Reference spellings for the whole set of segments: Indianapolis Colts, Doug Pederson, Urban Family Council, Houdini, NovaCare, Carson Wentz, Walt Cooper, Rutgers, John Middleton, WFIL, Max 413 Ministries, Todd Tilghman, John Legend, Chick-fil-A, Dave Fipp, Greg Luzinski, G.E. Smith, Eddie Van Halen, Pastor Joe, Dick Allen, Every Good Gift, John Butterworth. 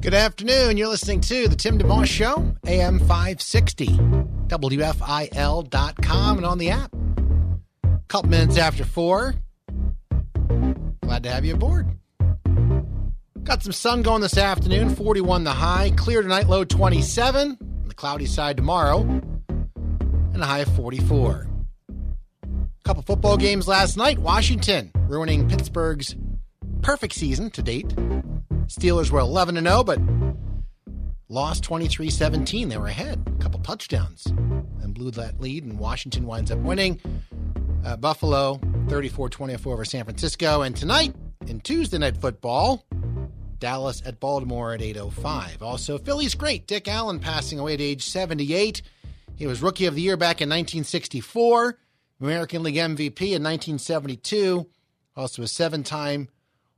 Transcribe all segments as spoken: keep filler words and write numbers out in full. Good afternoon. You're listening to The Tim DeMoss Show, A M five sixty, W F I L dot com, and on the app. A couple minutes after four. Glad to have you aboard. Got some sun going this afternoon, forty-one the high. Clear tonight, low twenty-seven. On the cloudy side tomorrow, and a high of forty-four. A couple football games last night. Washington ruining Pittsburgh's perfect season to date. Steelers were eleven and oh, but lost twenty-three seventeen. They were ahead, a couple touchdowns, and blew that lead, and Washington winds up winning. Uh, Buffalo, thirty-four twenty-four over San Francisco. And tonight, in Tuesday Night Football, Dallas at Baltimore at eight oh five. Also, Philly's great Dick Allen passing away at age seventy-eight. He was Rookie of the Year back in nineteen sixty-four, American League M V P in nineteen seventy-two, also a seven-time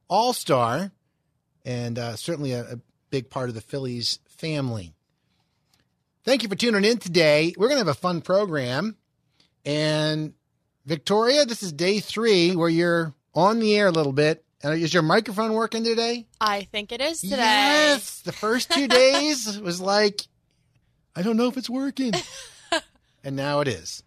All-Star, and uh, certainly a, a big part of the Phillies family. Thank you for tuning in today. We're going to have a fun program. And Victoria, this is day three where you're on the air a little bit. And is your microphone working today? I think it is today. Yes. The first two days was like, I don't know if it's working. And now it is.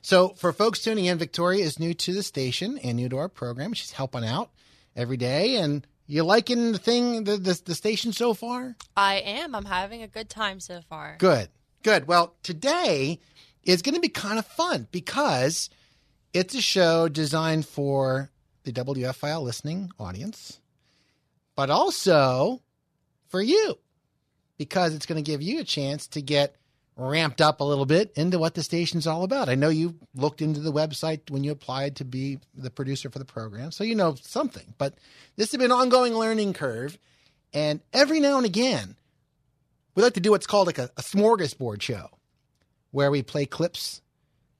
So for folks tuning in, Victoria is new to the station and new to our program. She's helping out every day. And you liking the thing, the, the the station so far? I am. I'm having a good time so far. Good. Good. Well, today is going to be kind of fun because it's a show designed for the W F I L listening audience, but also for you, because it's going to give you a chance to get ramped up a little bit into what the station's all about. I know you looked into the website when you applied to be the producer for the program, so you know something. But this has been an ongoing learning curve. And every now and again, we like to do what's called like a, a smorgasbord show, where we play clips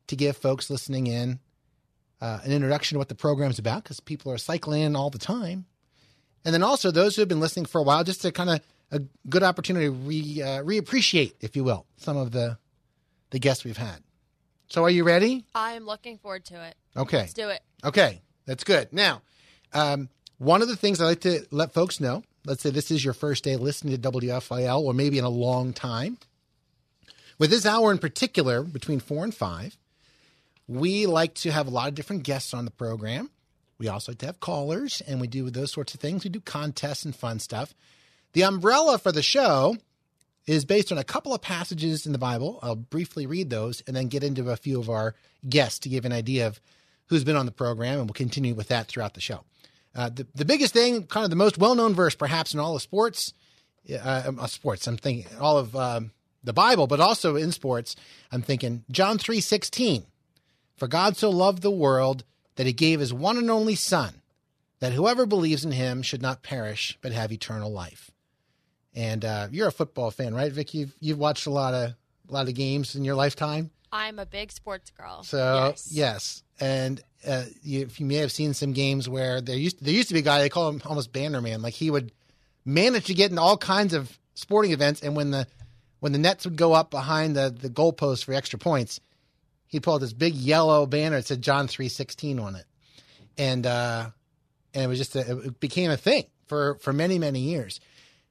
to give folks listening in uh, an introduction to what the program's about, because people are cycling in all the time. And then also those who have been listening for a while, just to kind of a good opportunity to re, uh, reappreciate, if you will, some of the the guests we've had. So are you ready? I'm looking forward to it. Okay. Let's do it. Okay. That's good. Now, um, one of the things I like to let folks know, let's say this is your first day listening to W F I L, or maybe in a long time. With this hour in particular, between four and five, we like to have a lot of different guests on the program. We also like to have callers, and we do those sorts of things. We do contests and fun stuff. The umbrella for the show is based on a couple of passages in the Bible. I'll briefly read those and then get into a few of our guests to give an idea of who's been on the program, and we'll continue with that throughout the show. Uh, the, the biggest thing, kind of the most well-known verse perhaps in all of sports, uh, sports, I'm thinking all of um, the Bible, but also in sports, I'm thinking John three sixteen. For God so loved the world that he gave his one and only son, that whoever believes in him should not perish but have eternal life. And uh, you're a football fan, right, Vic? You've, you've watched a lot of a lot of games in your lifetime. I'm a big sports girl. So yes, yes. and uh, you, you may have seen some games where there used there used to be a guy, they call him almost Bannerman. Like he would manage to get in all kinds of sporting events, and when the when the nets would go up behind the the goalpost for extra points, he'd pull out this big yellow banner that said John three sixteen on it, and uh, and it was just a, it became a thing for for many many years.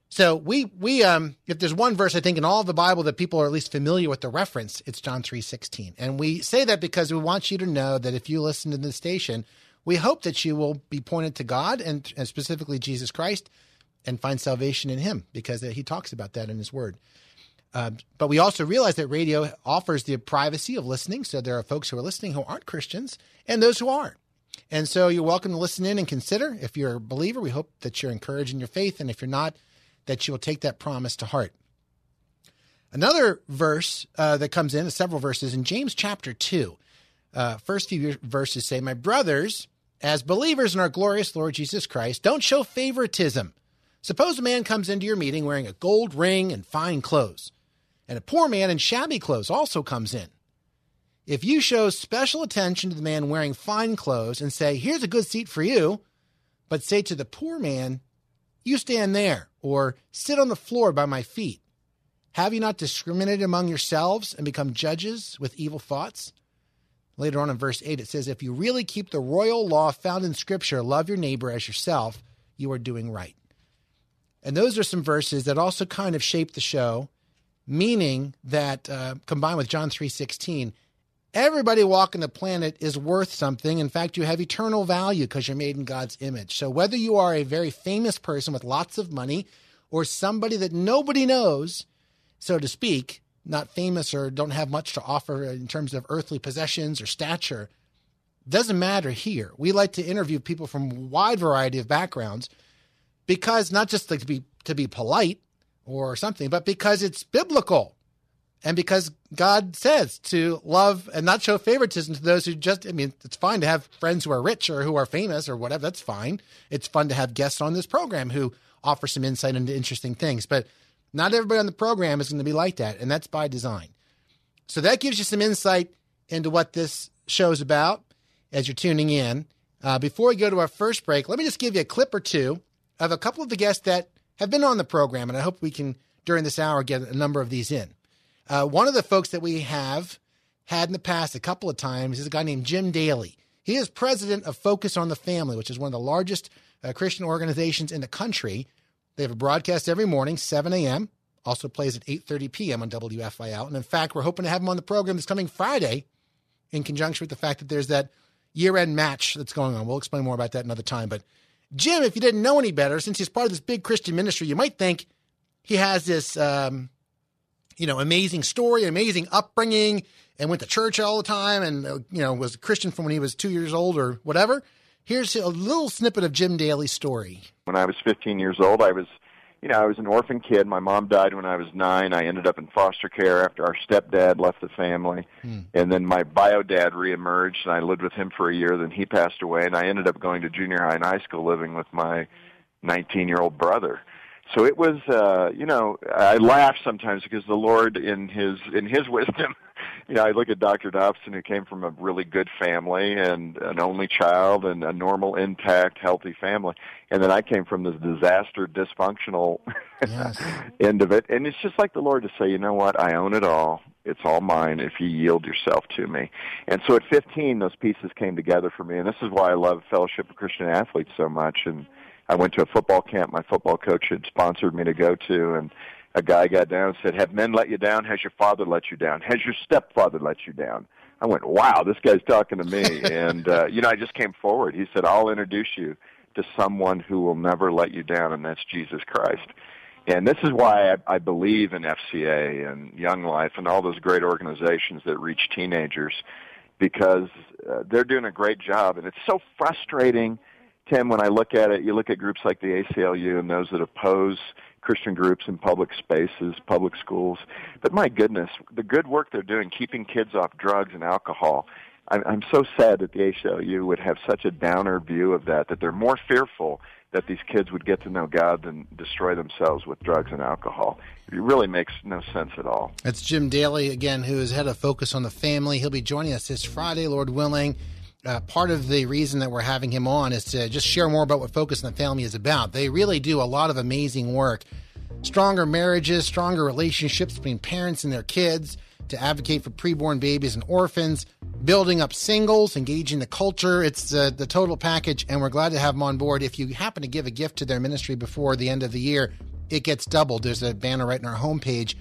So we, we um, if there's one verse, I think, in all of the Bible that people are at least familiar with the reference, it's John three sixteen. And we say that because we want you to know that if you listen to the station, we hope that you will be pointed to God and, and specifically Jesus Christ, and find salvation in him, because he talks about that in his word. Uh, but we also realize that radio offers the privacy of listening. So there are folks who are listening who aren't Christians and those who are. And so you're welcome to listen in and consider. If you're a believer, we hope that you're encouraged in your faith. And if you're not, that you will take that promise to heart. Another verse uh, that comes in, several verses, in James chapter two. Uh, first few verses say, my brothers, As believers in our glorious Lord Jesus Christ, don't show favoritism. Suppose a man comes into your meeting wearing a gold ring and fine clothes, and a poor man in shabby clothes also comes in. If you show special attention to the man wearing fine clothes and say, here's a good seat for you, but say to the poor man, you stand there, or sit on the floor by my feet. Have you not discriminated among yourselves and become judges with evil thoughts? Later on in verse eight, it says, if you really keep the royal law found in Scripture, love your neighbor as yourself, you are doing right. And those are some verses that also kind of shape the show, meaning that uh, combined with John three sixteen, everybody walking the planet is worth something. In fact, you have eternal value because you're made in God's image. So whether you are a very famous person with lots of money or somebody that nobody knows, so to speak, not famous or don't have much to offer in terms of earthly possessions or stature, doesn't matter here. We like to interview people from a wide variety of backgrounds because not just to be, to be polite or something, but because it's biblical. And because God says to love and not show favoritism to those who just, I mean, it's fine to have friends who are rich or who are famous or whatever. That's fine. It's fun to have guests on this program who offer some insight into interesting things. But not everybody on the program is going to be like that, and that's by design. So that gives you some insight into what this show's about as you're tuning in. Uh, before we go to our first break, let me just give you a clip or two of a couple of the guests that have been on the program, and I hope we can, during this hour, get a number of these in. Uh, one of the folks that we have had in the past a couple of times is a guy named Jim Daly. He is president of Focus on the Family, which is one of the largest uh, Christian organizations in the country. They have a broadcast every morning, seven a.m., also plays at eight thirty p.m. on W F I L. And in fact, we're hoping to have him on the program this coming Friday in conjunction with the fact that there's that year-end match that's going on. We'll explain more about that another time. But Jim, if you didn't know any better, since he's part of this big Christian ministry, you might think he has this... Um, you know, amazing story, amazing upbringing, and went to church all the time and, you know, was a Christian from when he was two years old or whatever. Here's a little snippet of Jim Daly's story. When I was fifteen years old, I was, you know, I was an orphan kid. My mom died when I was nine. I ended up in foster care after our stepdad left the family. Hmm. And then my bio dad reemerged, and I lived with him for a year. Then he passed away, and I ended up going to junior high and high school living with my nineteen-year-old brother. So it was, uh, you know, I laugh sometimes because the Lord, in his in his wisdom, you know, I look at Doctor Dobson, who came from a really good family and an only child and a normal, intact, healthy family, and then I came from this disaster, dysfunctional yes. end of it. And it's just like the Lord to say, you know what, I own it all. It's all mine if you yield yourself to me. And so at fifteen, those pieces came together for me, and this is why I love Fellowship of Christian Athletes so much. And I went to a football camp my football coach had sponsored me to go to, and a guy got down and said, have men let you down? Has your father let you down? Has your stepfather let you down? I went, wow, this guy's talking to me. and, uh, you know, I just came forward. He said, I'll introduce you to someone who will never let you down, and that's Jesus Christ. And this is why I, I believe in F C A and Young Life and all those great organizations that reach teenagers, because uh, they're doing a great job, and it's so frustrating, Tim, when I look at it, you look at groups like the A C L U and those that oppose Christian groups in public spaces, public schools. But my goodness, the good work they're doing, keeping kids off drugs and alcohol. I'm, I'm so sad that the A C L U would have such a downer view of that, that they're more fearful that these kids would get to know God than destroy themselves with drugs and alcohol. It really makes no sense at all. That's Jim Daly, again, who is head of Focus on the Family. He'll be joining us this Friday, Lord willing. Uh, part of the reason that we're having him on is to just share more about what Focus on the Family is about. They really do a lot of amazing work. Stronger marriages, stronger relationships between parents and their kids, to advocate for preborn babies and orphans, building up singles, engaging the culture. It's uh, the total package, and we're glad to have him on board. If you happen to give a gift to their ministry before the end of the year, it gets doubled. There's a banner right on our homepage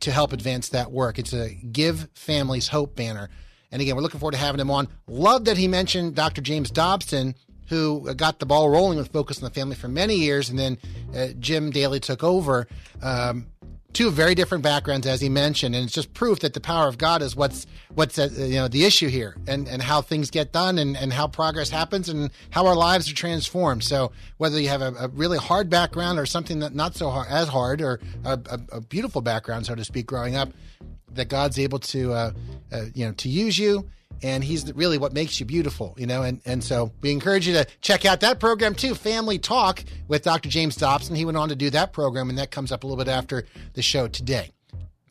to help advance that work. It's a Give Families Hope banner. And again, we're looking forward to having him on. Love that he mentioned Doctor James Dobson, who got the ball rolling with Focus on the Family for many years, and then uh, Jim Daly took over. Um, two very different backgrounds, as he mentioned, and it's just proof that the power of God is what's what's uh, you know the issue here, and, and how things get done, and, and how progress happens, and how our lives are transformed. So whether you have a, a really hard background or something that not so hard, as hard, or a, a, a beautiful background, so to speak, growing up, that God's able to, uh, uh, you know, to use you And he's really what makes you beautiful, you know. And, and so we encourage you to check out that program too, Family Talk with Doctor James Dobson. He went on to do that program, and that comes up a little bit after the show today.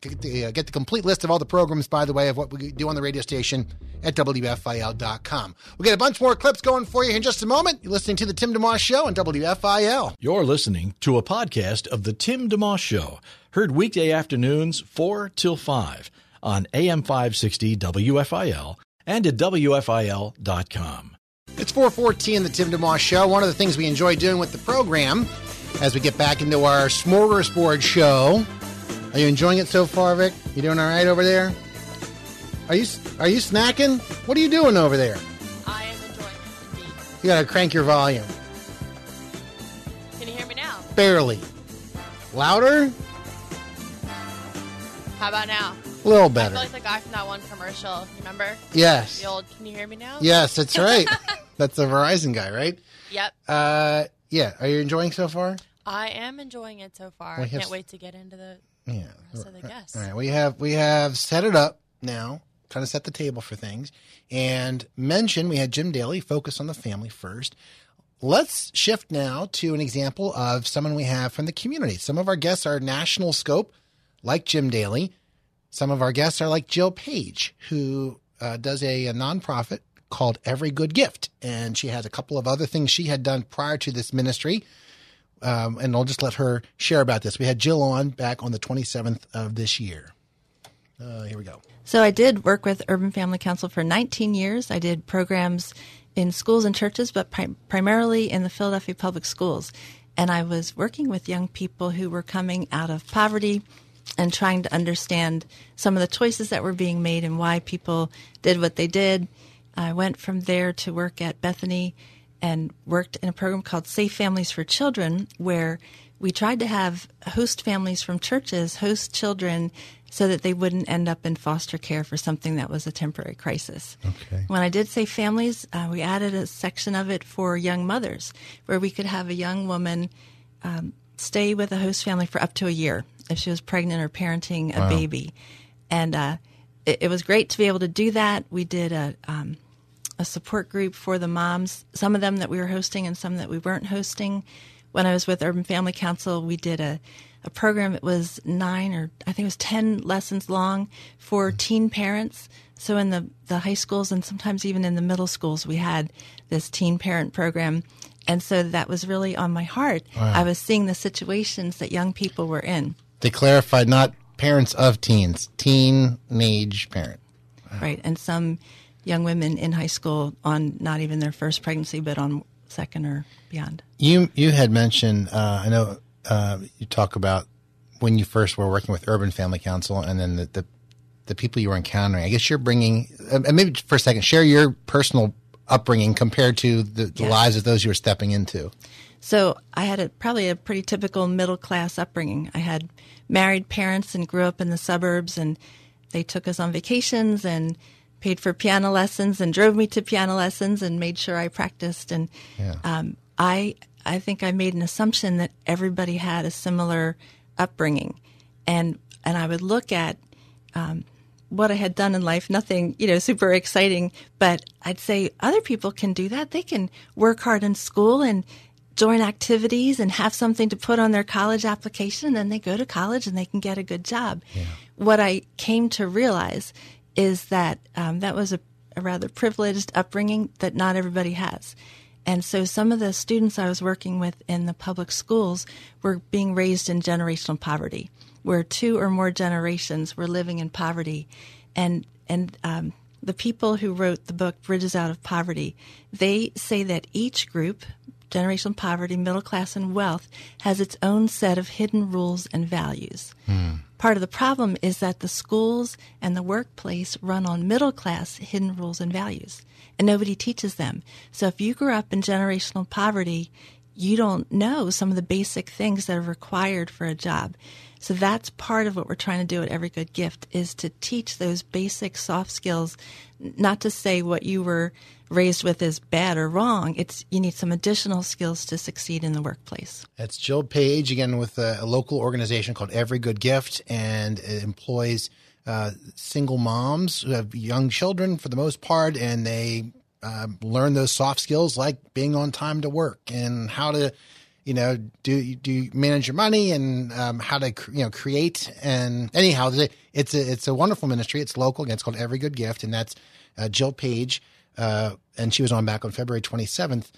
Get the, uh, get the complete list of all the programs, by the way, of what we do on the radio station at W F I L dot com. We'll get a bunch more clips going for you in just a moment. You're listening to The Tim DeMoss Show on W F I L. You're listening to a podcast of The Tim DeMoss Show, heard weekday afternoons four till five on A M five sixty W F I L and at W F I L dot com. It's four fourteen in The Tim DeMoss Show. One of the things we enjoy doing with the program as we get back into our smorgasbord show. Are you enjoying it so far, Vic? You doing all right over there? Are you are you snacking? What are you doing over there? I am enjoying it indeed. You gotta crank your volume. Can you hear me now? Barely. Louder? How about now? A little better. I feel like the guy from that one commercial. You remember? Yes. The old, can you hear me now? Yes, that's right. That's the Verizon guy, right? Yep. Uh, yeah. Are you enjoying so far? I am enjoying it so far. I can't wait to get into the. Yeah. So they guess. All right. We have we have set it up now, kind of set the table for things. And mention we had Jim Daly, Focus on the Family first. Let's shift now to an example of someone we have from the community. Some of our guests are national scope, like Jim Daly. Some of our guests are like Jill Page, who uh, does a, a nonprofit called Every Good Gift. And she has a couple of other things she had done prior to this ministry. Um, and I'll just let her share about this. We had Jill on back on the twenty-seventh of this year. Uh, here we go. So I did work with Urban Family Council for nineteen years. I did programs in schools and churches, but pri- primarily in the Philadelphia public schools. And I was working with young people who were coming out of poverty and trying to understand some of the choices that were being made and why people did what they did. I went from there to work at Bethany and worked in a program called Safe Families for Children, where we tried to have host families from churches host children so that they wouldn't end up in foster care for something that was a temporary crisis. Okay. When I did Safe Families, uh, we added a section of it for young mothers, where we could have a young woman um, stay with a host family for up to a year if she was pregnant or parenting a wow. baby. And uh, it, it was great to be able to do that. We did a... Um, a support group for the moms, some of them that we were hosting and some that we weren't hosting. When I was with Urban Family Council, we did a, a program that was nine or I think it was ten lessons long for teen parents. So in the, the high schools and sometimes even in the middle schools, we had this teen parent program. And so that was really on my heart. Wow. I was seeing the situations that young people were in. They clarified not parents of teens, teenage parent. Wow. Right, and some young women in high school on not even their first pregnancy, but on second or beyond. You you had mentioned, uh, I know uh, you talk about when you first were working with Urban Family Council and then the, the, the people you were encountering. I guess you're bringing, uh, maybe for a second, share your personal upbringing compared to the, the yeah. lives of those you were stepping into. So I had a, probably a pretty typical middle-class upbringing. I had married parents and grew up in the suburbs, and they took us on vacations and paid for piano lessons and drove me to piano lessons and made sure I practiced. And yeah. um, I I think I made an assumption that everybody had a similar upbringing. And and I would look at um, what I had done in life, nothing, you know, super exciting, but I'd say other people can do that. They can work hard in school and join activities and have something to put on their college application, and then they go to college and they can get a good job. Yeah. What I came to realize is that um, that was a, a rather privileged upbringing that not everybody has. And so some of the students I was working with in the public schools were being raised in generational poverty, where two or more generations were living in poverty. And, and um, the people who wrote the book Bridges Out of Poverty, they say that each group, generational poverty, middle class, and wealth, has its own set of hidden rules and values. Hmm. Part of the problem is that the schools and the workplace run on middle-class hidden rules and values, and nobody teaches them. So if you grew up in generational poverty, you don't know some of the basic things that are required for a job. So that's part of what we're trying to do at Every Good Gift, is to teach those basic soft skills, not to say what you were raised with is bad or wrong. It's you need some additional skills to succeed in the workplace. That's Jill Page, again, with a, a local organization called Every Good Gift, and it employs uh, single moms who have young children for the most part, and they uh, learn those soft skills like being on time to work and how to, you know, do do manage your money and um, how to, you know, create. And anyhow, it's a, it's a wonderful ministry. It's local. Again, it's called Every Good Gift, and that's uh, Jill Page, uh, and she was on back on February twenty-seventh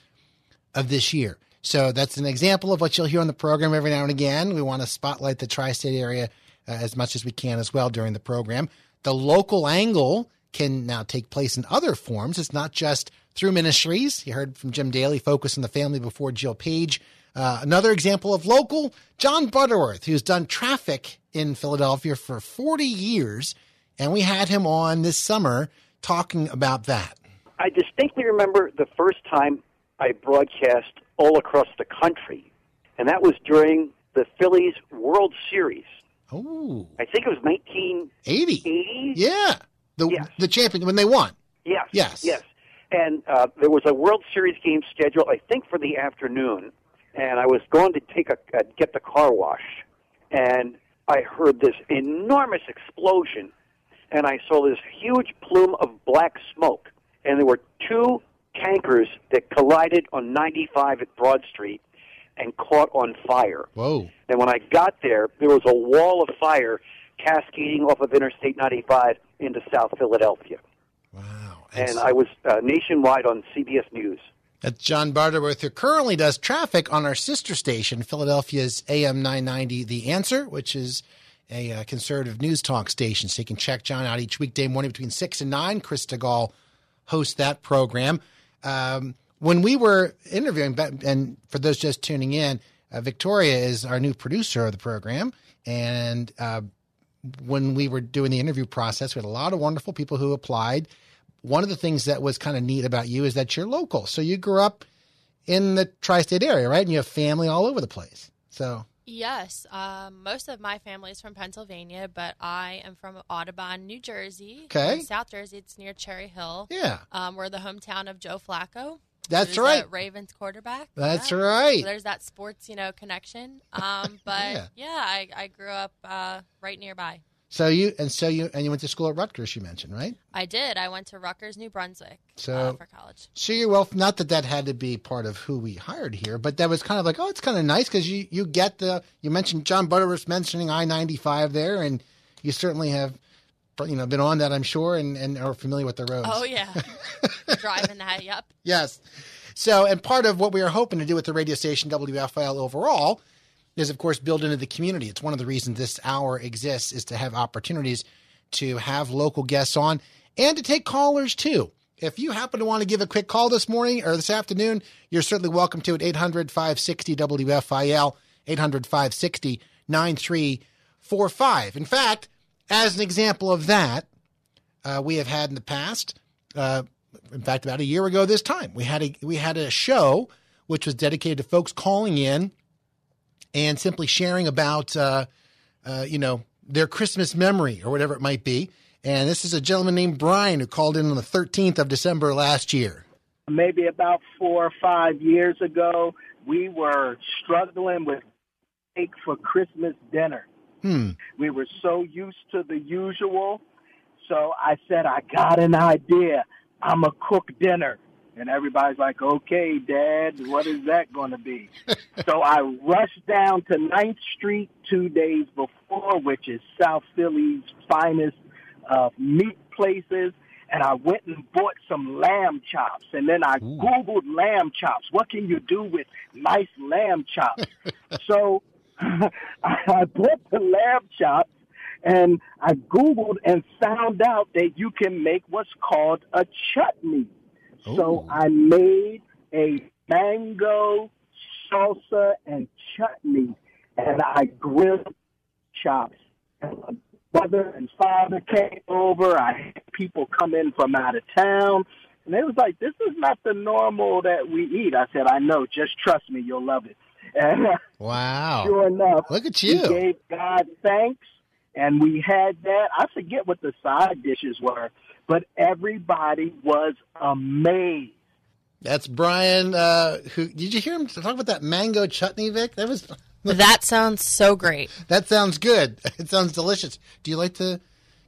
of this year. So that's an example of what you'll hear on the program every now and again. We want to spotlight the tri-state area uh, as much as we can as well during the program. The local angle can now take place in other forms. It's not just through ministries. You heard from Jim Daly, Focus on the Family, before Jill Page. Uh, another example of local, John Butterworth, who's done traffic in Philadelphia for forty years. And we had him on this summer talking about that. I distinctly remember the first time I broadcast all across the country, and that was during the Phillies World Series. Oh. I think it was nineteen eighty. Yeah. The, yes. the champion, when they won. Yes. Yes. Yes. And uh, there was a World Series game scheduled, I think, for the afternoon, and I was going to take a uh, get the car wash, and I heard this enormous explosion, and I saw this huge plume of black smoke, and there were two tankers that collided on ninety-five at Broad Street and caught on fire. Whoa. And when I got there, there was a wall of fire cascading off of Interstate ninety-five into South Philadelphia. Wow. Excellent. And I was uh, nationwide on C B S News. That's John Butterworth, who currently does traffic on our sister station, Philadelphia's A M nine ninety, The Answer, which is a uh, conservative news talk station. So you can check John out each weekday morning between six and nine. Chris DeGaulle hosts that program. Um, when we were interviewing, and for those just tuning in, uh, Victoria is our new producer of the program. And uh, when we were doing the interview process, we had a lot of wonderful people who applied. One of the things that was kind of neat about you is that you're local. So you grew up in the tri-state area, right? And you have family all over the place. So yes. Um, most of my family is from Pennsylvania, but I am from Audubon, New Jersey. Okay. In South Jersey. It's near Cherry Hill. Yeah. Um, we're the hometown of Joe Flacco. That's right. That Ravens quarterback. That's yeah. right. So there's that sports, you know, connection. Um, but yeah, yeah I, I grew up uh, right nearby. So you and so you and you went to school at Rutgers, you mentioned, right? I did. I went to Rutgers, New Brunswick, so, uh, for college. So you're well. Not that that had to be part of who we hired here, but that was kind of like, oh, it's kind of nice because you, you get the you mentioned John Butterworth mentioning I ninety-five there, and you certainly have, you know, been on that, I'm sure, and, and are familiar with the roads. Oh yeah, driving that. Yep. Yes. So and part of what we are hoping to do with the radio station W F I L overall is, of course, built into the community. It's one of the reasons this hour exists, is to have opportunities to have local guests on and to take callers, too. If you happen to want to give a quick call this morning or this afternoon, you're certainly welcome to at eight hundred, five sixty, W F I L, eight hundred, five sixty, ninety-three forty-five. In fact, as an example of that, uh, we have had in the past, uh, in fact, about a year ago this time, we had a, we had a show which was dedicated to folks calling in and simply sharing about, uh, uh, you know, their Christmas memory or whatever it might be. And this is a gentleman named Brian who called in on the thirteenth of December last year. Maybe about four or five years ago, we were struggling with cake for Christmas dinner. Hmm. We were so used to the usual. So I said, I got an idea. I'm a cook dinner. And everybody's like, okay, Dad, what is that going to be? So I rushed down to ninth street two days before, which is South Philly's finest uh, meat places, and I went and bought some lamb chops. And then I Ooh. Googled lamb chops. What can you do with nice lamb chops? So I bought the lamb chops, and I Googled and found out that you can make what's called a chutney. So Ooh. I made a mango salsa and chutney, and I grilled chops. And my mother and father came over. I had people come in from out of town, and they was like, this is not the normal that we eat. I said, I know. Just trust me. You'll love it. And wow. Sure enough. Look at you. We gave God thanks, and we had that. I forget what the side dishes were, but everybody was amazed. That's Brian. Uh, who did you hear him talk about that mango chutney, Vic? That was that sounds so great. That sounds good. It sounds delicious. Do you like to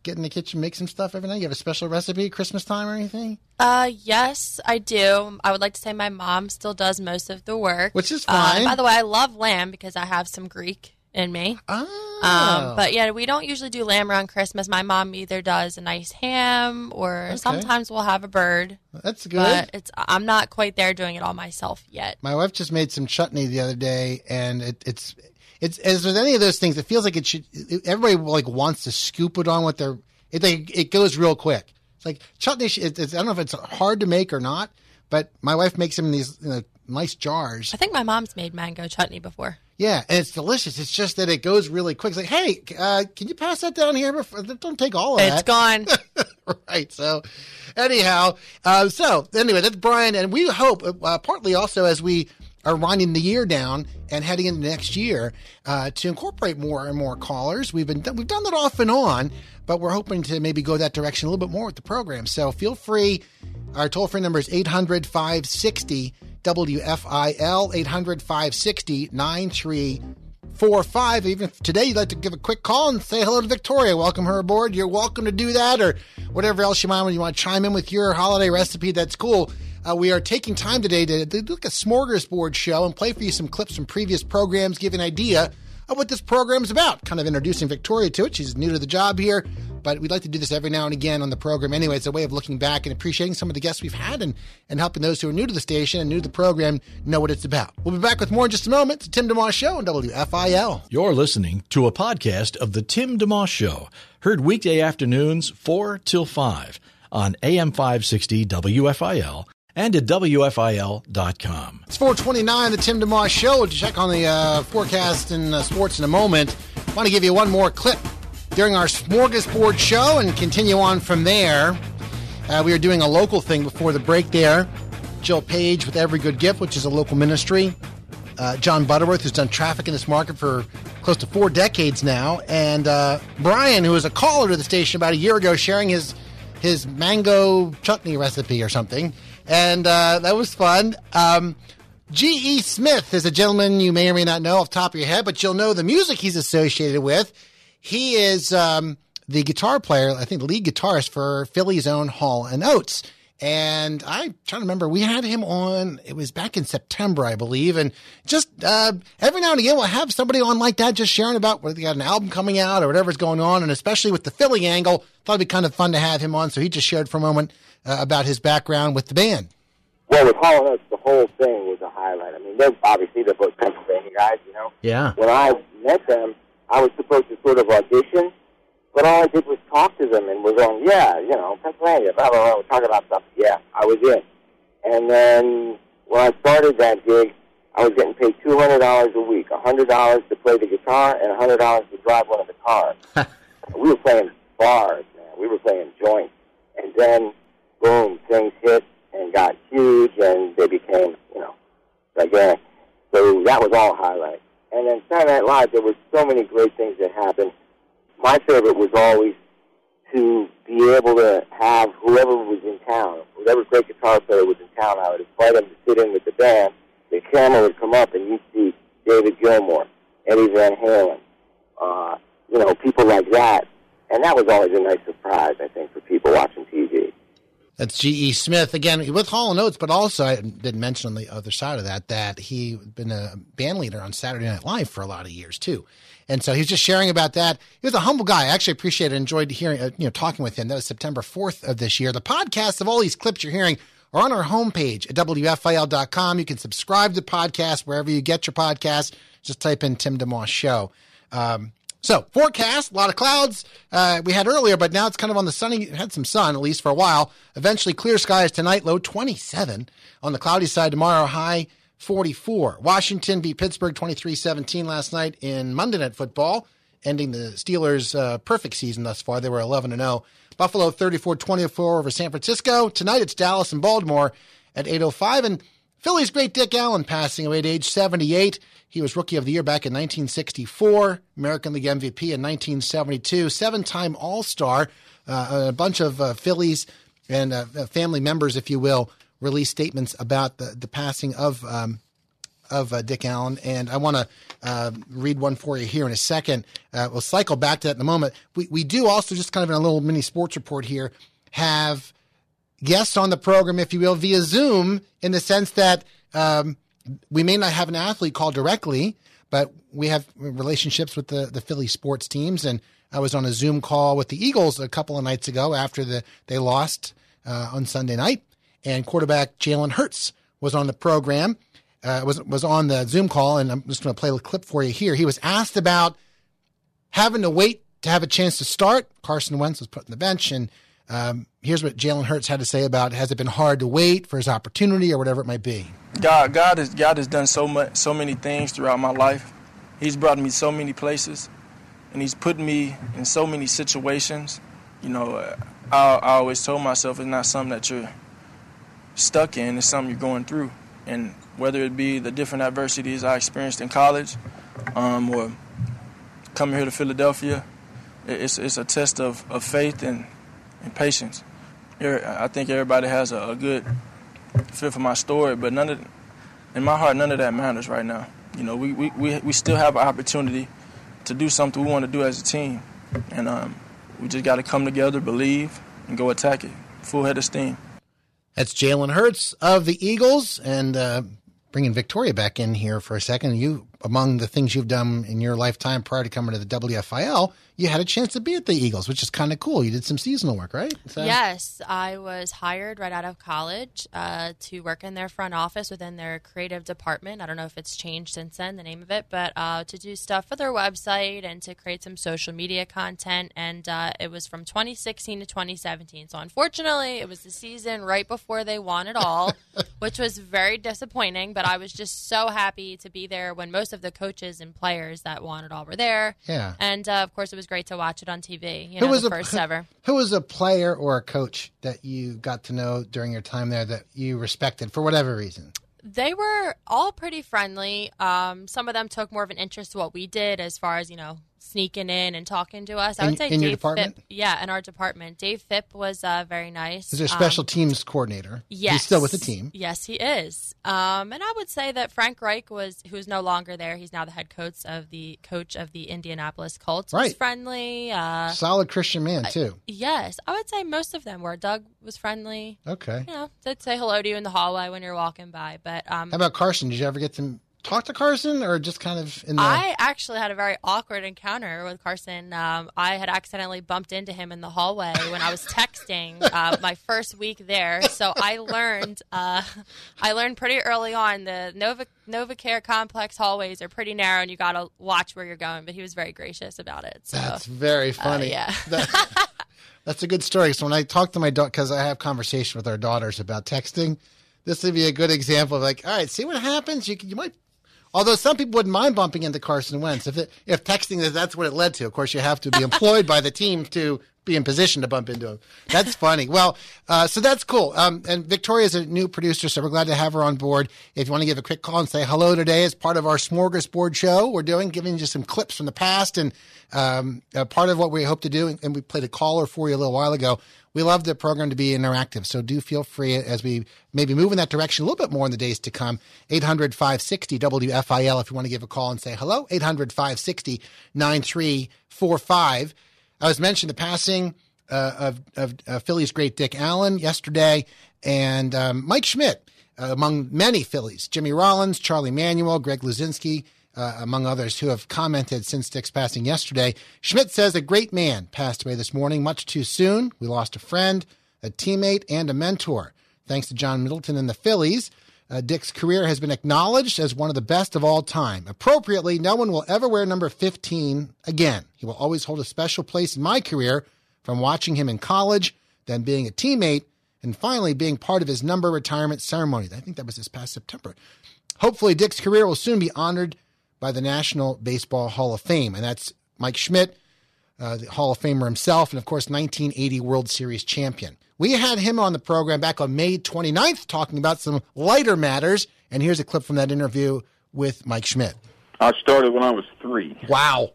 get in the kitchen, make some stuff every night? You have a special recipe at Christmas time or anything? Uh, yes, I do. I would like to say my mom still does most of the work. Which is fine. Uh, by the way, I love lamb because I have some Greek in me. Oh. Um, but, yeah, we don't usually do lamb around Christmas. My mom either does a nice ham or okay. sometimes we'll have a bird. That's good. But it's, I'm not quite there doing it all myself yet. My wife just made some chutney the other day, and it, it's – It's as with any of those things, it feels like it should. Everybody like wants to scoop it on with their. It like, it goes real quick. It's like chutney. It's, it's, I don't know if it's hard to make or not, but my wife makes them in these you know, nice jars. I think my mom's made mango chutney before. Yeah, and it's delicious. It's just that it goes really quick. It's like, hey, uh, can you pass that down here? Before? Don't take all of that. It's gone. Right. So, anyhow, uh, so anyway, that's Brian, and we hope uh, partly also as we. Are winding the year down and heading into next year uh, to incorporate more and more callers. We've been we've done that off and on, but we're hoping to maybe go that direction a little bit more with the program. So feel free. Our toll-free number is eight hundred, five sixty, W F I L, eight hundred, five sixty, ninety-three forty-five. Even if today you'd like to give a quick call and say hello to Victoria, welcome her aboard. You're welcome to do that or whatever else you might when you want to chime in with your holiday recipe. That's cool. Uh, we are taking time today to do like a smorgasbord show and play for you some clips from previous programs, give you an idea of what this program is about, kind of introducing Victoria to it. She's new to the job here, but we'd like to do this every now and again on the program anyway. It's a way of looking back and appreciating some of the guests we've had and, and helping those who are new to the station and new to the program know what it's about. We'll be back with more in just a moment. It's the Tim DeMoss Show on W F I L. You're listening to a podcast of The Tim DeMoss Show, heard weekday afternoons four till five on A M five sixty W F I L. And at W F I L dot com. It's four twenty-nine, the Tim DeMoss Show. We'll check on the uh, forecast and uh, sports in a moment. I want to give you one more clip during our smorgasbord show and continue on from there. Uh, we are doing a local thing before the break there. Jill Page with Every Good Gift, which is a local ministry. Uh, John Butterworth, who's done traffic in this market for close to four decades now. And uh, Brian, who was a caller to the station about a year ago, sharing his his mango chutney recipe or something. And uh, that was fun. Um, G E. Smith is a gentleman you may or may not know off the top of your head, but you'll know the music he's associated with. He is um, the guitar player, I think the lead guitarist for Philly's own Hall and Oates. And I'm trying to remember, we had him on, it was back in September, I believe. And just uh, every now and again, we'll have somebody on like that just sharing about whether they got an album coming out or whatever's going on. And especially with the Philly angle, thought it'd be kind of fun to have him on. So he just shared for a moment uh, about his background with the band. Well, with Hall and Oates, the whole thing was a highlight. I mean, they're obviously they're both Pennsylvania guys, you know? Yeah. When I met them, I was supposed to sort of audition. But all I did was talk to them and was on, yeah, you know, Pennsylvania, blah, blah, blah, we're talking about stuff. Yeah, I was in. And then when I started that gig, I was getting paid two hundred dollars a week, one hundred dollars to play the guitar and one hundred dollars to drive one of the cars. We were playing bars, man. We were playing joints. And then, boom, things hit and got huge and they became, you know, gigantic. So that was all highlight. And then Saturday Night Live, there were so many great things that happened. My favorite was always to be able to have whoever was in town, whatever great guitar player was in town, I would invite them to sit in with the band. The camera would come up and you'd see David Gilmour, Eddie Van Halen, uh, you know, people like that. And that was always a nice surprise, I think, for people watching T V. That's G E. Smith, again, with Hall and Oates, but also I didn't mention on the other side of that that he's been a band leader on Saturday Night Live for a lot of years, too. And so he was just sharing about that. He was a humble guy. I actually appreciated and enjoyed hearing, uh, you know, talking with him. That was September fourth of this year. The podcasts of all these clips you're hearing are on our homepage at W F I L dot com. You can subscribe to the podcast wherever you get your podcasts. Just type in Tim DeMoss Show. Um, so forecast, a lot of clouds uh, we had earlier, but now it's kind of on the sunny. It had some sun, at least for a while. Eventually clear skies tonight, low twenty-seven. On the cloudy side tomorrow, high forty-four. Washington beat Pittsburgh twenty-three seventeen last night in Monday Night Football, ending the Steelers' uh, perfect season thus far. They were eleven and oh. Buffalo thirty-four twenty-four over San Francisco. Tonight it's Dallas and Baltimore at eight oh five. And Philly's great Dick Allen passing away at age seventy-eight. He was Rookie of the Year back in nineteen sixty-four, American League M V P in nineteen seventy-two, seven-time All-Star. Uh, a bunch of uh, Phillies and uh, family members, if you will, released statements about the, the passing of um, of uh, Dick Allen, and I want to uh, read one for you here in a second. Uh, we'll cycle back to that in a moment. We we do also, just kind of in a little mini sports report here, have guests on the program, if you will, via Zoom, in the sense that um, we may not have an athlete call directly, but we have relationships with the, the Philly sports teams. And I was on a Zoom call with the Eagles a couple of nights ago after the they lost uh, on Sunday night, and quarterback Jalen Hurts was on the program, uh, was was on the Zoom call, and I'm just going to play a clip for you here. He was asked about having to wait to have a chance to start. Carson Wentz was put on the bench, and um, here's what Jalen Hurts had to say about has it been hard to wait for his opportunity or whatever it might be. God, God has God has done so much, so many things throughout my life. He's brought me so many places, and he's put me in so many situations. You know, uh, I, I always told myself it's not something that you're stuck in, it's something you're going through. And whether it be the different adversities I experienced in college um, or coming here to Philadelphia, it's it's a test of, of faith and, and patience. I think everybody has a, a good feel for my story, but none of, in my heart, none of that matters right now. You know, we, we, we, we still have an opportunity to do something we want to do as a team. And um, we just got to come together, believe, and go attack it. Full head of steam. That's Jalen Hurts of the Eagles. And uh, bringing Victoria back in here for a second, you, among the things you've done in your lifetime prior to coming to the W F I L, you had a chance to be at the Eagles, which is kind of cool. You did some seasonal work, right? So. Yes. I was hired right out of college uh, to work in their front office within their creative department. I don't know if it's changed since then, the name of it, but uh, to do stuff for their website and to create some social media content. And uh, it was from twenty sixteen to twenty seventeen. So unfortunately, it was the season right before they won it all, which was very disappointing. But I was just so happy to be there when most of the coaches and players that won it all were there. Yeah. And uh, of course, it was great to watch it on T V. You know, who was the first a, who, ever. Who was a player or a coach that you got to know during your time there that you respected for whatever reason? They were all pretty friendly. Um, some of them took more of an interest to what we did as far as, you know, sneaking in and talking to us. I would in, say in Dave your department? Fipp, yeah, in our department. Dave Fipp was uh, very nice. He's their special um, teams coordinator. Yes. He's still with the team. Yes, he is. Um, and I would say that Frank Reich was, who's no longer there, he's now the head coach of the coach of the Indianapolis Colts. Right. Was friendly. Uh, Solid Christian man, too. I, yes. I would say most of them were. Doug was friendly. Okay. You know, they'd say hello to you in the hallway when you're walking by. But um, how about Carson? Did you ever get to talk to Carson, or just kind of in the... I actually had a very awkward encounter with Carson. Um, I had accidentally bumped into him in the hallway when I was texting uh, my first week there. So I learned uh, I learned pretty early on the Nova NovaCare complex hallways are pretty narrow, and you got to watch where you're going. But he was very gracious about it. So, that's very funny. Uh, yeah. that, that's a good story. So when I talk to my daughter, because I have conversation with our daughters about texting, this would be a good example of like, all right, see what happens. You you might... Although some people wouldn't mind bumping into Carson Wentz. If it, if texting is, that's what it led to. Of course, you have to be employed by the team to be in position to bump into him. That's funny. Well, uh, so that's cool. Um, and Victoria is a new producer, so we're glad to have her on board. If you want to give a quick call and say hello today as part of our smorgasbord show, we're doing, giving you some clips from the past and um, uh, part of what we hope to do. And, and we played a caller for you a little while ago. We love the program to be interactive, so do feel free as we maybe move in that direction a little bit more in the days to come. eight hundred, five sixty, W F I L if you want to give a call and say hello. eight hundred, five sixty, ninety-three forty-five. I was mentioning the passing uh, of, of uh, Philly's great Dick Allen yesterday, and um, Mike Schmidt, uh, among many Phillies, Jimmy Rollins, Charlie Manuel, Greg Luzinski, Uh, among others who have commented since Dick's passing yesterday. Schmidt says a great man passed away this morning, much too soon. We lost a friend, a teammate, and a mentor. Thanks to John Middleton and the Phillies, uh, Dick's career has been acknowledged as one of the best of all time. Appropriately, no one will ever wear number fifteen again. He will always hold a special place in my career, from watching him in college, then being a teammate, and finally being part of his number retirement ceremony. I think that was this past September. Hopefully, Dick's career will soon be honored by the National Baseball Hall of Fame. And that's Mike Schmidt, uh, the Hall of Famer himself, and of course, nineteen eighty World Series champion. We had him on the program back on May twenty-ninth talking about some lighter matters. And here's a clip from that interview with Mike Schmidt. I started when I was three. Wow.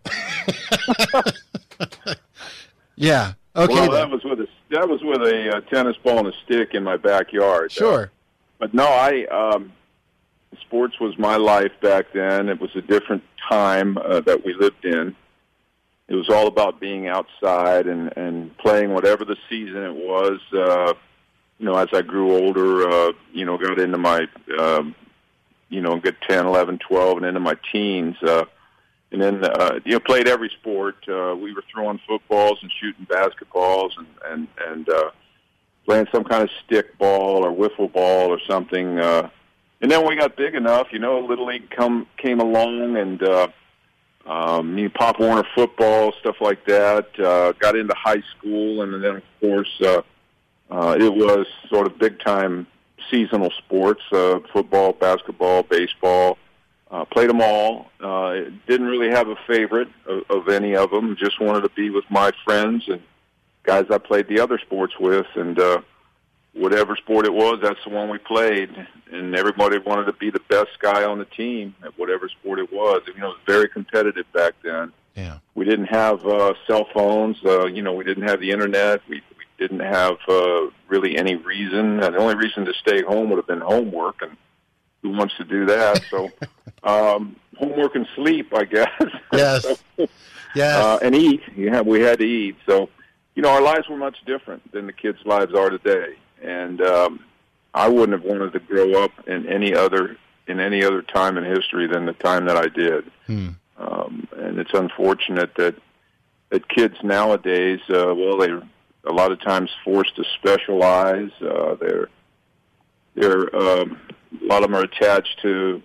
Yeah. Okay. Well, that was with a, that was with a uh, tennis ball and a stick in my backyard. Sure. Uh, but no, I... Um, sports was my life back then. It was a different time uh, that we lived in. It was all about being outside and, and playing whatever the season it was. Uh, you know, as I grew older, uh, you know, got into my, um, you know, got ten, eleven, twelve, and into my teens. Uh, and then, uh, you know, played every sport. Uh, we were throwing footballs and shooting basketballs and, and, and uh, playing some kind of stick ball or wiffle ball or something. Uh, and then when we got big enough, you know, Little League come, came along and, uh, Um, you know, Pop Warner football, stuff like that, uh, got into high school, and then, of course, uh, uh, it was sort of big-time seasonal sports, uh, football, basketball, baseball, uh, played them all. Uh, didn't really have a favorite of, of any of them, just wanted to be with my friends and guys I played the other sports with, and uh, whatever sport it was, that's the one we played, and everybody wanted to be the best guy on the team at whatever sport it was. You know, it was very competitive back then. Yeah, we didn't have uh, cell phones. Uh, you know, we didn't have the internet. We, we didn't have uh, really any reason. And the only reason to stay home would have been homework, and who wants to do that? So, um, homework and sleep, I guess. Yes. so, yes. Uh, and eat. Yeah, we had to eat. So, you know, our lives were much different than the kids' lives are today. And um, I wouldn't have wanted to grow up in any other in any other time in history than the time that I did. Hmm. Um, and it's unfortunate that that kids nowadays, uh, well, they're a lot of times forced to specialize. Uh, they're they're um, a lot of them are attached to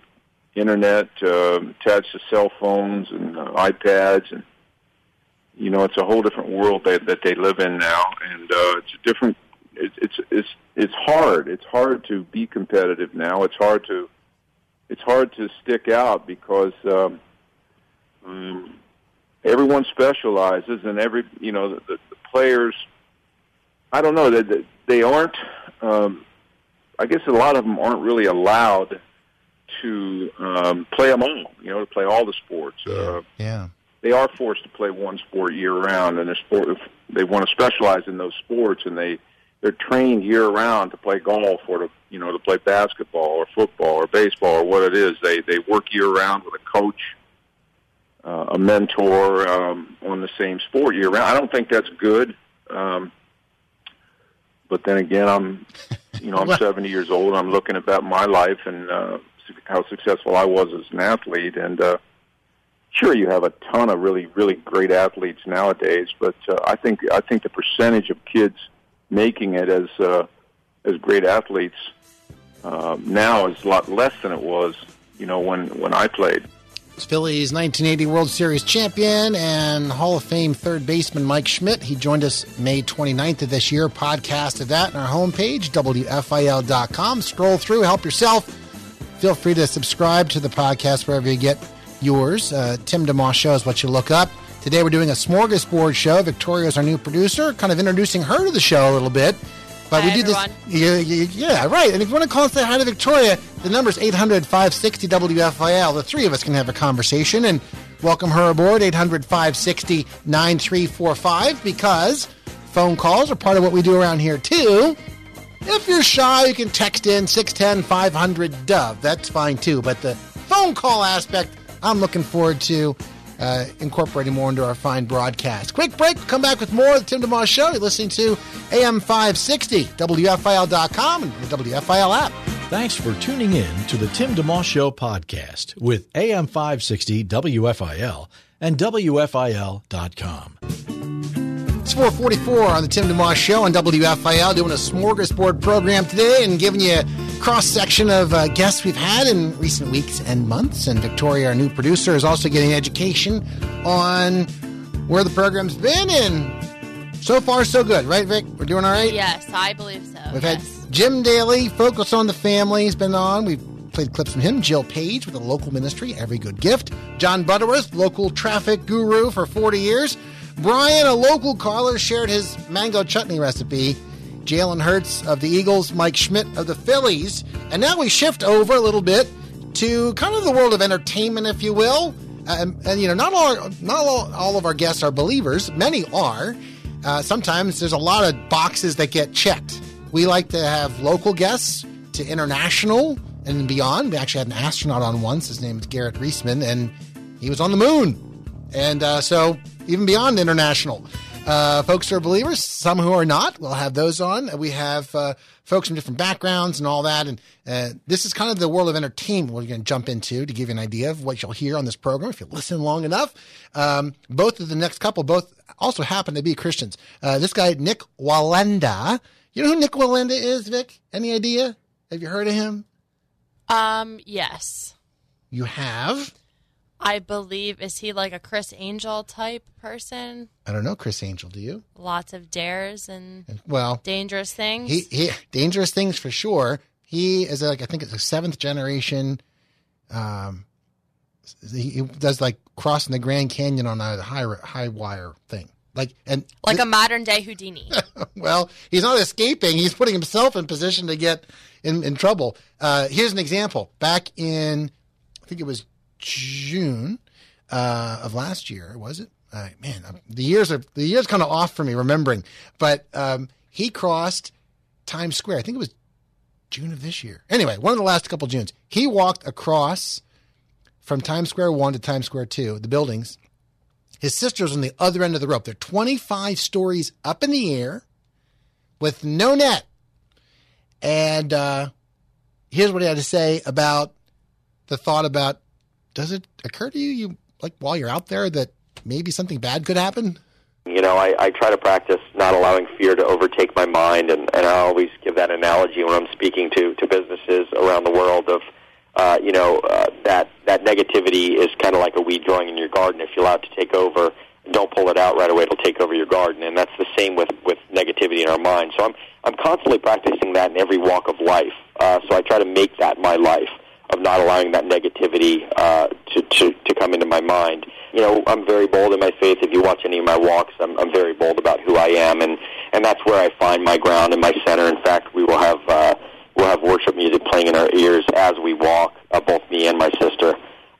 internet, uh, attached to cell phones and uh, iPads and. You know, it's a whole different world that, that they live in now, and uh, it's a different. It's it's it's it's hard. It's hard to be competitive now. It's hard to it's hard to stick out because um, um, everyone specializes, and every you know the, the, the players. I don't know that they, they aren't. Um, I guess a lot of them aren't really allowed to um, play them all. You know, to play all the sports. Yeah. Uh, yeah. They are forced to play one sport year-round, and sport, if they want to specialize in those sports, and they, they're trained year-round to play golf or to, you know, to play basketball or football or baseball or what it is. They they work year-round with a coach, uh, a mentor um, on the same sport year-round. I don't think that's good, um, but then again, I'm you know I'm well, seventy years old, and I'm looking about my life and uh, how successful I was as an athlete, and uh, sure, you have a ton of really, really great athletes nowadays, but uh, I think I think the percentage of kids making it as uh, as great athletes uh, now is a lot less than it was, you know, when, when I played. It's Phillies nineteen eighty World Series champion and Hall of Fame third baseman Mike Schmidt. He joined us May twenty-ninth of this year. Podcast of that on our homepage, W F I L dot com. Scroll through, help yourself. Feel free to subscribe to the podcast wherever you get yours. Uh, Tim DeMoss Show is what you look up. Today we're doing a smorgasbord show. Victoria is our new producer, kind of introducing her to the show a little bit. But hi, we did everyone. This. Yeah, yeah, right. And if you want to call and say hi to Victoria, the number is eight hundred, five sixty, W F I L. The three of us can have a conversation and welcome her aboard, eight hundred, five sixty, ninety-three forty-five, because phone calls are part of what we do around here, too. If you're shy, you can text in six ten, five hundred, D O V E. That's fine, too. But the phone call aspect, I'm looking forward to uh, incorporating more into our fine broadcast. Quick break. We'll come back with more of the Tim DeMoss Show. You're listening to A M five sixty, W F I L dot com, and the W F I L app. Thanks for tuning in to the Tim DeMoss Show podcast with A M five sixty, W F I L, and W F I L dot com. It's four forty-four on the Tim DeMoss Show on W F I L, doing a smorgasbord program today and giving you a cross-section of uh, guests we've had in recent weeks and months. And Victoria, our new producer, is also getting education on where the program's been. And so far, so good. Right, Vic? We're doing all right? Yes, I believe so. We've yes. had Jim Daly, Focus on the Family, has been on. We've played clips from him. Jill Page with a local ministry, Every Good Gift. John Butterworth, local traffic guru for forty years. Brian, a local caller, shared his mango chutney recipe. Jalen Hurts of the Eagles, Mike Schmidt of the Phillies. And now we shift over a little bit to kind of the world of entertainment, if you will. Um, and, you know, not all our, not all, all of our guests are believers. Many are. Uh, sometimes there's a lot of boxes that get checked. We like to have local guests to international and beyond. We actually had an astronaut on once. His name is Garrett Reisman, and he was on the moon. And uh, so even beyond international, uh, folks who are believers, some who are not, we'll have those on. We have uh, folks from different backgrounds and all that. And uh, this is kind of the world of entertainment we're going to jump into to give you an idea of what you'll hear on this program if you listen long enough. Um, both of the next couple both also happen to be Christians. Uh, this guy, Nick Wallenda. You know who Nick Wallenda is, Vic? Any idea? Have you heard of him? Um, yes. You have? I believe, is he like a Chris Angel type person? I don't know Chris Angel, do you? Lots of dares and, and well, dangerous things. He, he dangerous things for sure. He is like, I think it's a seventh generation. Um, he, he does like crossing the Grand Canyon on a high, high wire thing. Like and like th- a modern day Houdini. Well, he's not escaping. He's putting himself in position to get in, in trouble. Uh, here's an example. Back in, I think it was June uh, of last year, was it? Uh, man, I'm, the years are the years kind of off for me remembering. But um, he crossed Times Square. I think it was June of this year. Anyway, one of the last couple of Junes, he walked across from Times Square One to Times Square Two, the buildings. His sister's on the other end of the rope. They're twenty-five stories up in the air with no net. And uh, here's what he had to say about the thought about, does it occur to you, you like while you're out there, that maybe something bad could happen? You know, I, I try to practice not allowing fear to overtake my mind, and, and I always give that analogy when I'm speaking to, to businesses around the world of, Uh, you know, uh, that that negativity is kind of like a weed growing in your garden. If you allow it to take over, don't pull it out right away, it'll take over your garden. And that's the same with, with negativity in our mind. So I'm I'm constantly practicing that in every walk of life. Uh, so I try to make that my life, of not allowing that negativity uh, to, to, to come into my mind. You know, I'm very bold in my faith. If you watch any of my walks, I'm, I'm very bold about who I am. And, and that's where I find my ground and my center. In fact, we will have... Uh, We'll have worship music playing in our ears as we walk, uh, both me and my sister,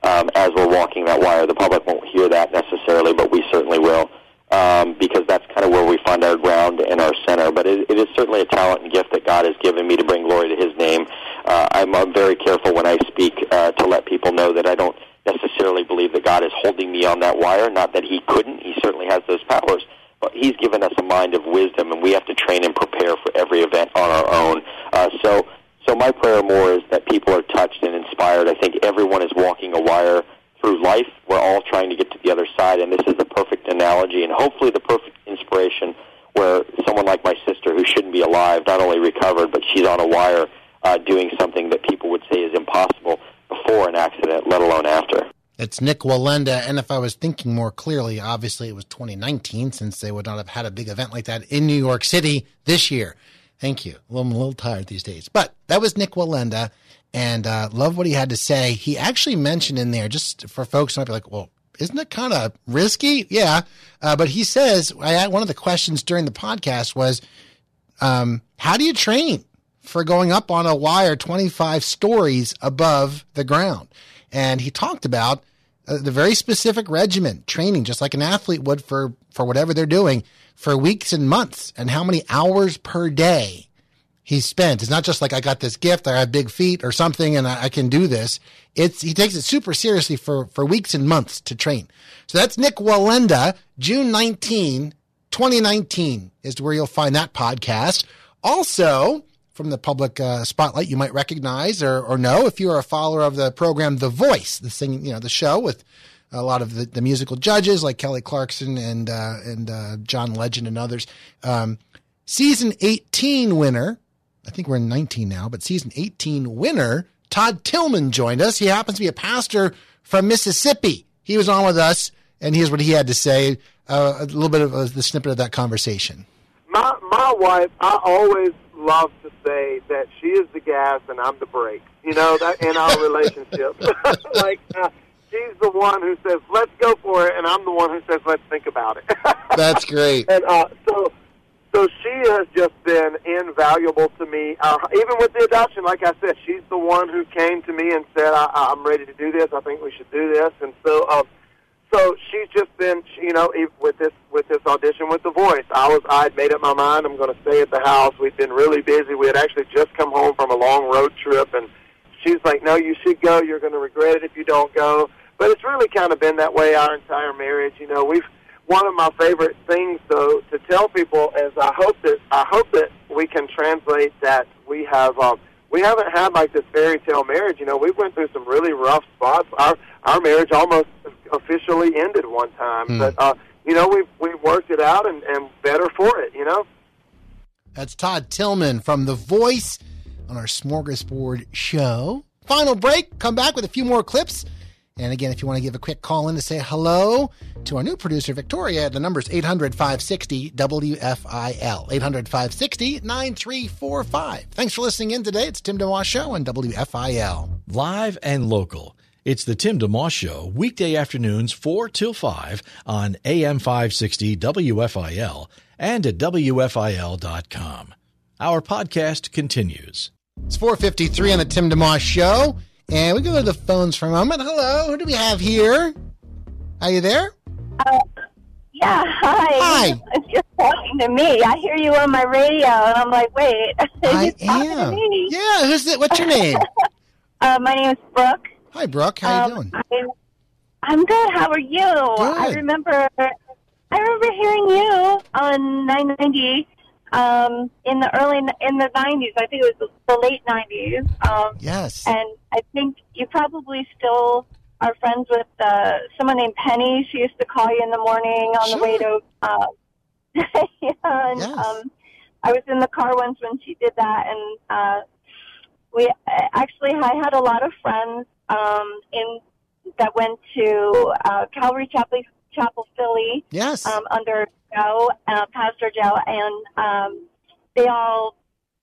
um, as we're walking that wire. The public won't hear that necessarily, but we certainly will, um, because that's kind of where we find our ground and our center. But it, it is certainly a talent and gift that God has given me to bring glory to His name. Uh, I'm, I'm very careful when I speak uh, to let people know that I don't necessarily believe that God is holding me on that wire, not that He couldn't. He certainly has those powers. He's given us a mind of wisdom, and we have to train and prepare for every event on our own. Uh, so so my prayer more is that people are touched and inspired. I think everyone is walking a wire through life. We're all trying to get to the other side, and this is the perfect analogy and hopefully the perfect inspiration where someone like my sister, who shouldn't be alive, not only recovered, but she's on a wire uh, doing something that people would say is impossible before an accident, let alone after. It's Nick Wallenda, and if I was thinking more clearly, obviously it was twenty nineteen, since they would not have had a big event like that in New York City this year. Thank you. Well, I'm a little tired these days. But that was Nick Wallenda, and uh, love what he had to say. He actually mentioned in there, just for folks who might be like, well, isn't it kind of risky? Yeah, uh, but he says, I, one of the questions during the podcast was, um, how do you train for going up on a wire twenty-five stories above the ground? And he talked about uh, the very specific regimen, training, just like an athlete would for, for whatever they're doing, for weeks and months, and how many hours per day he spent. It's not just like, I got this gift, I have big feet or something, and I, I can do this. It's He takes it super seriously for, for weeks and months to train. So that's Nick Wallenda, June nineteenth, twenty nineteen is where you'll find that podcast. Also, from the public uh, spotlight, you might recognize or, or know if you are a follower of the program The Voice, the singing, you know, the show with a lot of the, the musical judges like Kelly Clarkson and uh, and uh, John Legend and others. Um, season eighteen winner, I think we're in nineteen now, but season eighteen winner Todd Tilghman joined us. He happens to be a pastor from Mississippi. He was on with us, and here's what he had to say. Uh, a little bit of uh, the snippet of that conversation. My my wife, I always love to say that she is the gas and I'm the brake, you know, that in our relationship. Like, uh, she's the one who says, let's go for it, and I'm the one who says, let's think about it. That's great. And uh, so so she has just been invaluable to me. Uh, even with the adoption, like I said, she's the one who came to me and said, I, I'm ready to do this. I think we should do this. And so uh, so she's just been, you know, with this with this audition with The Voice, I was I had made up my mind I'm going to stay at the house. We'd been really busy. We had actually just come home from a long road trip, and she's like, no, you should go. You're going to regret it if you don't go. But it's really kind of been that way our entire marriage. You know, we've one of my favorite things, though, to tell people is I hope that I hope that we can translate that we have um, we haven't had like this fairy tale marriage. You know, we went through some really rough spots. Our our marriage almost officially ended one time, mm. but uh, you know, we've we've worked it out and, and better for it. You know, that's Todd Tilghman from The Voice on our Smorgasbord show. Final break. Come back with a few more clips. And again, if you want to give a quick call in to say hello to our new producer, Victoria, the number is eight hundred, five sixty, W F I L, eight hundred, five sixty, ninety-three forty-five. Thanks for listening in today. It's Tim DeMoss Show on W F I L. Live and local. It's the Tim DeMoss Show, weekday afternoons four till five on A M five sixty W F I L and at W F I L dot com. Our podcast continues. It's four fifty-three on the Tim DeMoss Show. And we go to the phones for a moment. Hello, who do we have here? Are you there? Uh, yeah, hi. Hi. If you're talking to me, I hear you on my radio, and I'm like, wait. I am. To me. Yeah, who's that? What's your name? uh, my name is Brooke. Hi, Brooke. How um, you doing? I'm, I'm good. How are you? Good. I remember, I remember hearing you on nine ninety. Um, in the early, in the nineties, I think it was the late nineties. Um, yes. And I think you probably still are friends with uh, someone named Penny. She used to call you in the morning on sure. the way to. Uh, yeah, and, yes. um, I was in the car once when she did that, and uh, we actually I had a lot of friends um, in that went to uh, Calvary Chapel, Chapel Philly. Yes. Um, under. Joe, uh, Pastor Joe, and um, they all,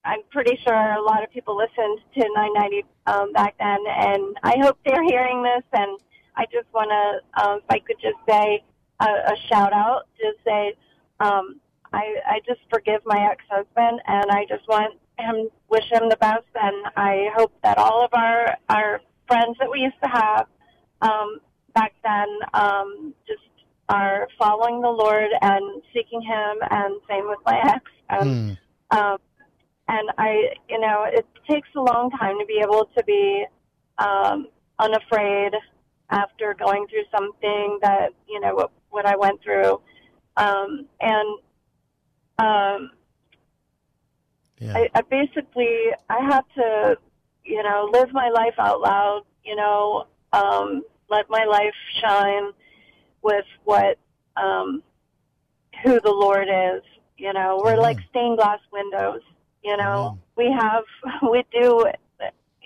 I'm pretty sure a lot of people listened to nine ninety um, back then, and I hope they're hearing this, and I just want to, um, if I could just say a, a shout-out, just say um, I, I just forgive my ex-husband, and I just want him, wish him the best, and I hope that all of our, our friends that we used to have um, back then um, just are following the Lord and seeking Him, and same with my ex. And, mm. um, and I, you know, it takes a long time to be able to be um, unafraid after going through something that, you know, what, what I went through. Um, and um, yeah. I, I basically, I have to, you know, live my life out loud, you know, um, let my life shine with what, um, who the Lord is, you know, we're mm-hmm. like stained glass windows, you know, mm-hmm. we have, we do,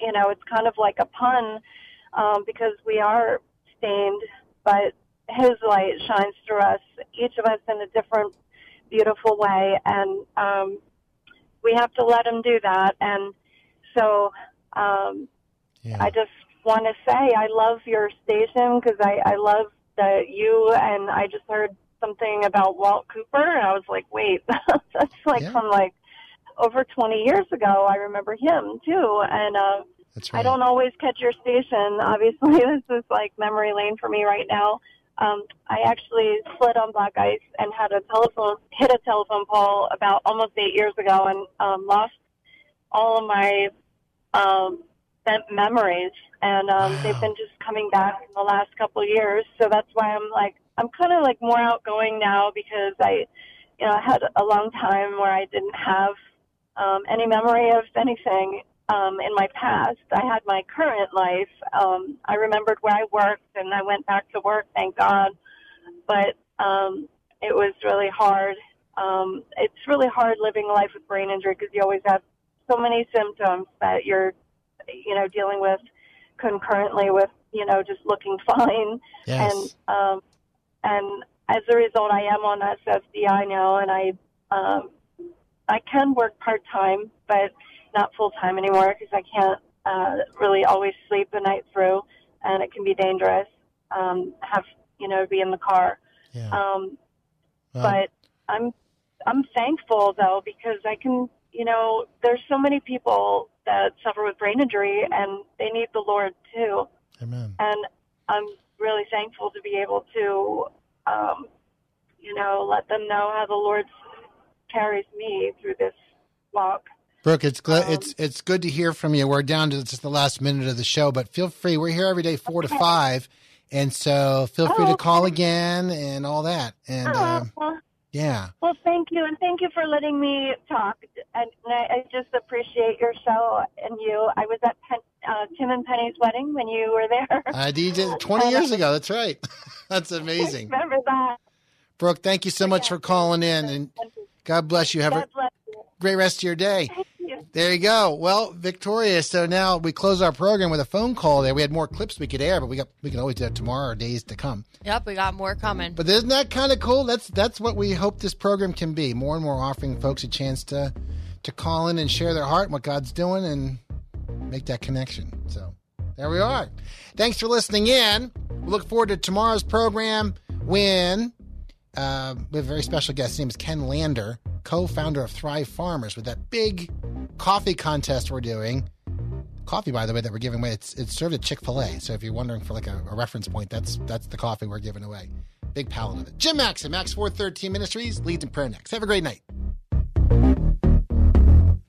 you know, it's kind of like a pun, um, because we are stained, but His light shines through us, each of us in a different, beautiful way. And, um, we have to let Him do that. And so, um, yeah. I just want to say, I love your station because I, I love, that you and I just heard something about Walt Cooper, and I was like, wait, that's like yeah. from like over twenty years ago. I remember him too. And uh, that's right. I don't always catch your station. Obviously, this is like memory lane for me right now. Um, I actually slid on black ice and had a telephone, hit a telephone pole about almost eight years ago and um, lost all of my um, memories. And um, wow. they've been just coming back in the last couple of years. So that's why I'm like, I'm kind of like more outgoing now because I, you know, I had a long time where I didn't have um, any memory of anything um, in my past. I had my current life. Um, I remembered where I worked and I went back to work, thank God. But um, it was really hard. Um, it's really hard living a life with brain injury because you always have so many symptoms that you're, you know, dealing with concurrently with, you know, just looking fine. Yes. And um, and as a result, I am on S S D I now, and I um, I can work part-time, but not full-time anymore because I can't uh, really always sleep the night through, and it can be dangerous. Um, have, you know, be in the car. Yeah. Um, well. But I'm, I'm thankful, though, because I can, you know, there's so many people that suffer with brain injury, and they need the Lord, too. Amen. And I'm really thankful to be able to, um, you know, let them know how the Lord carries me through this walk. Brooke, it's gl- um, it's it's good to hear from you. We're down to just the last minute of the show, but feel free. We're here every day, four okay. to five, and so feel oh, free to call again and all that. And oh, um, well, yeah. Well, thank you, and thank you for letting me talk. And I, I just appreciate your show and you. I was at Penn, uh, Tim and Penny's wedding when you were there. I D J'd twenty years ago. That's right. That's amazing. I remember that. Brooke, thank you so much yeah. for calling in, and God bless you. Have God bless you. A great rest of your day. There you go. Well, Victoria, so now we close our program with a phone call there. We had more clips we could air, but we got we can always do that tomorrow or days to come. Yep, we got more coming. But isn't that kind of cool? That's that's what we hope this program can be. More and more offering folks a chance to to call in and share their heart and what God's doing and make that connection. So there we are. Thanks for listening in. We look forward to tomorrow's program when uh, we have a very special guest. His name is Ken Lander, co-founder of Thrive Farmers, with that big coffee contest we're doing. Coffee, by the way, that we're giving away, it's it's served at Chick-fil-A. So if you're wondering for like a, a reference point, that's that's the coffee we're giving away. Big pallet of it. Jim Max and Max four thirteen Ministries leads in prayer next. Have a great night.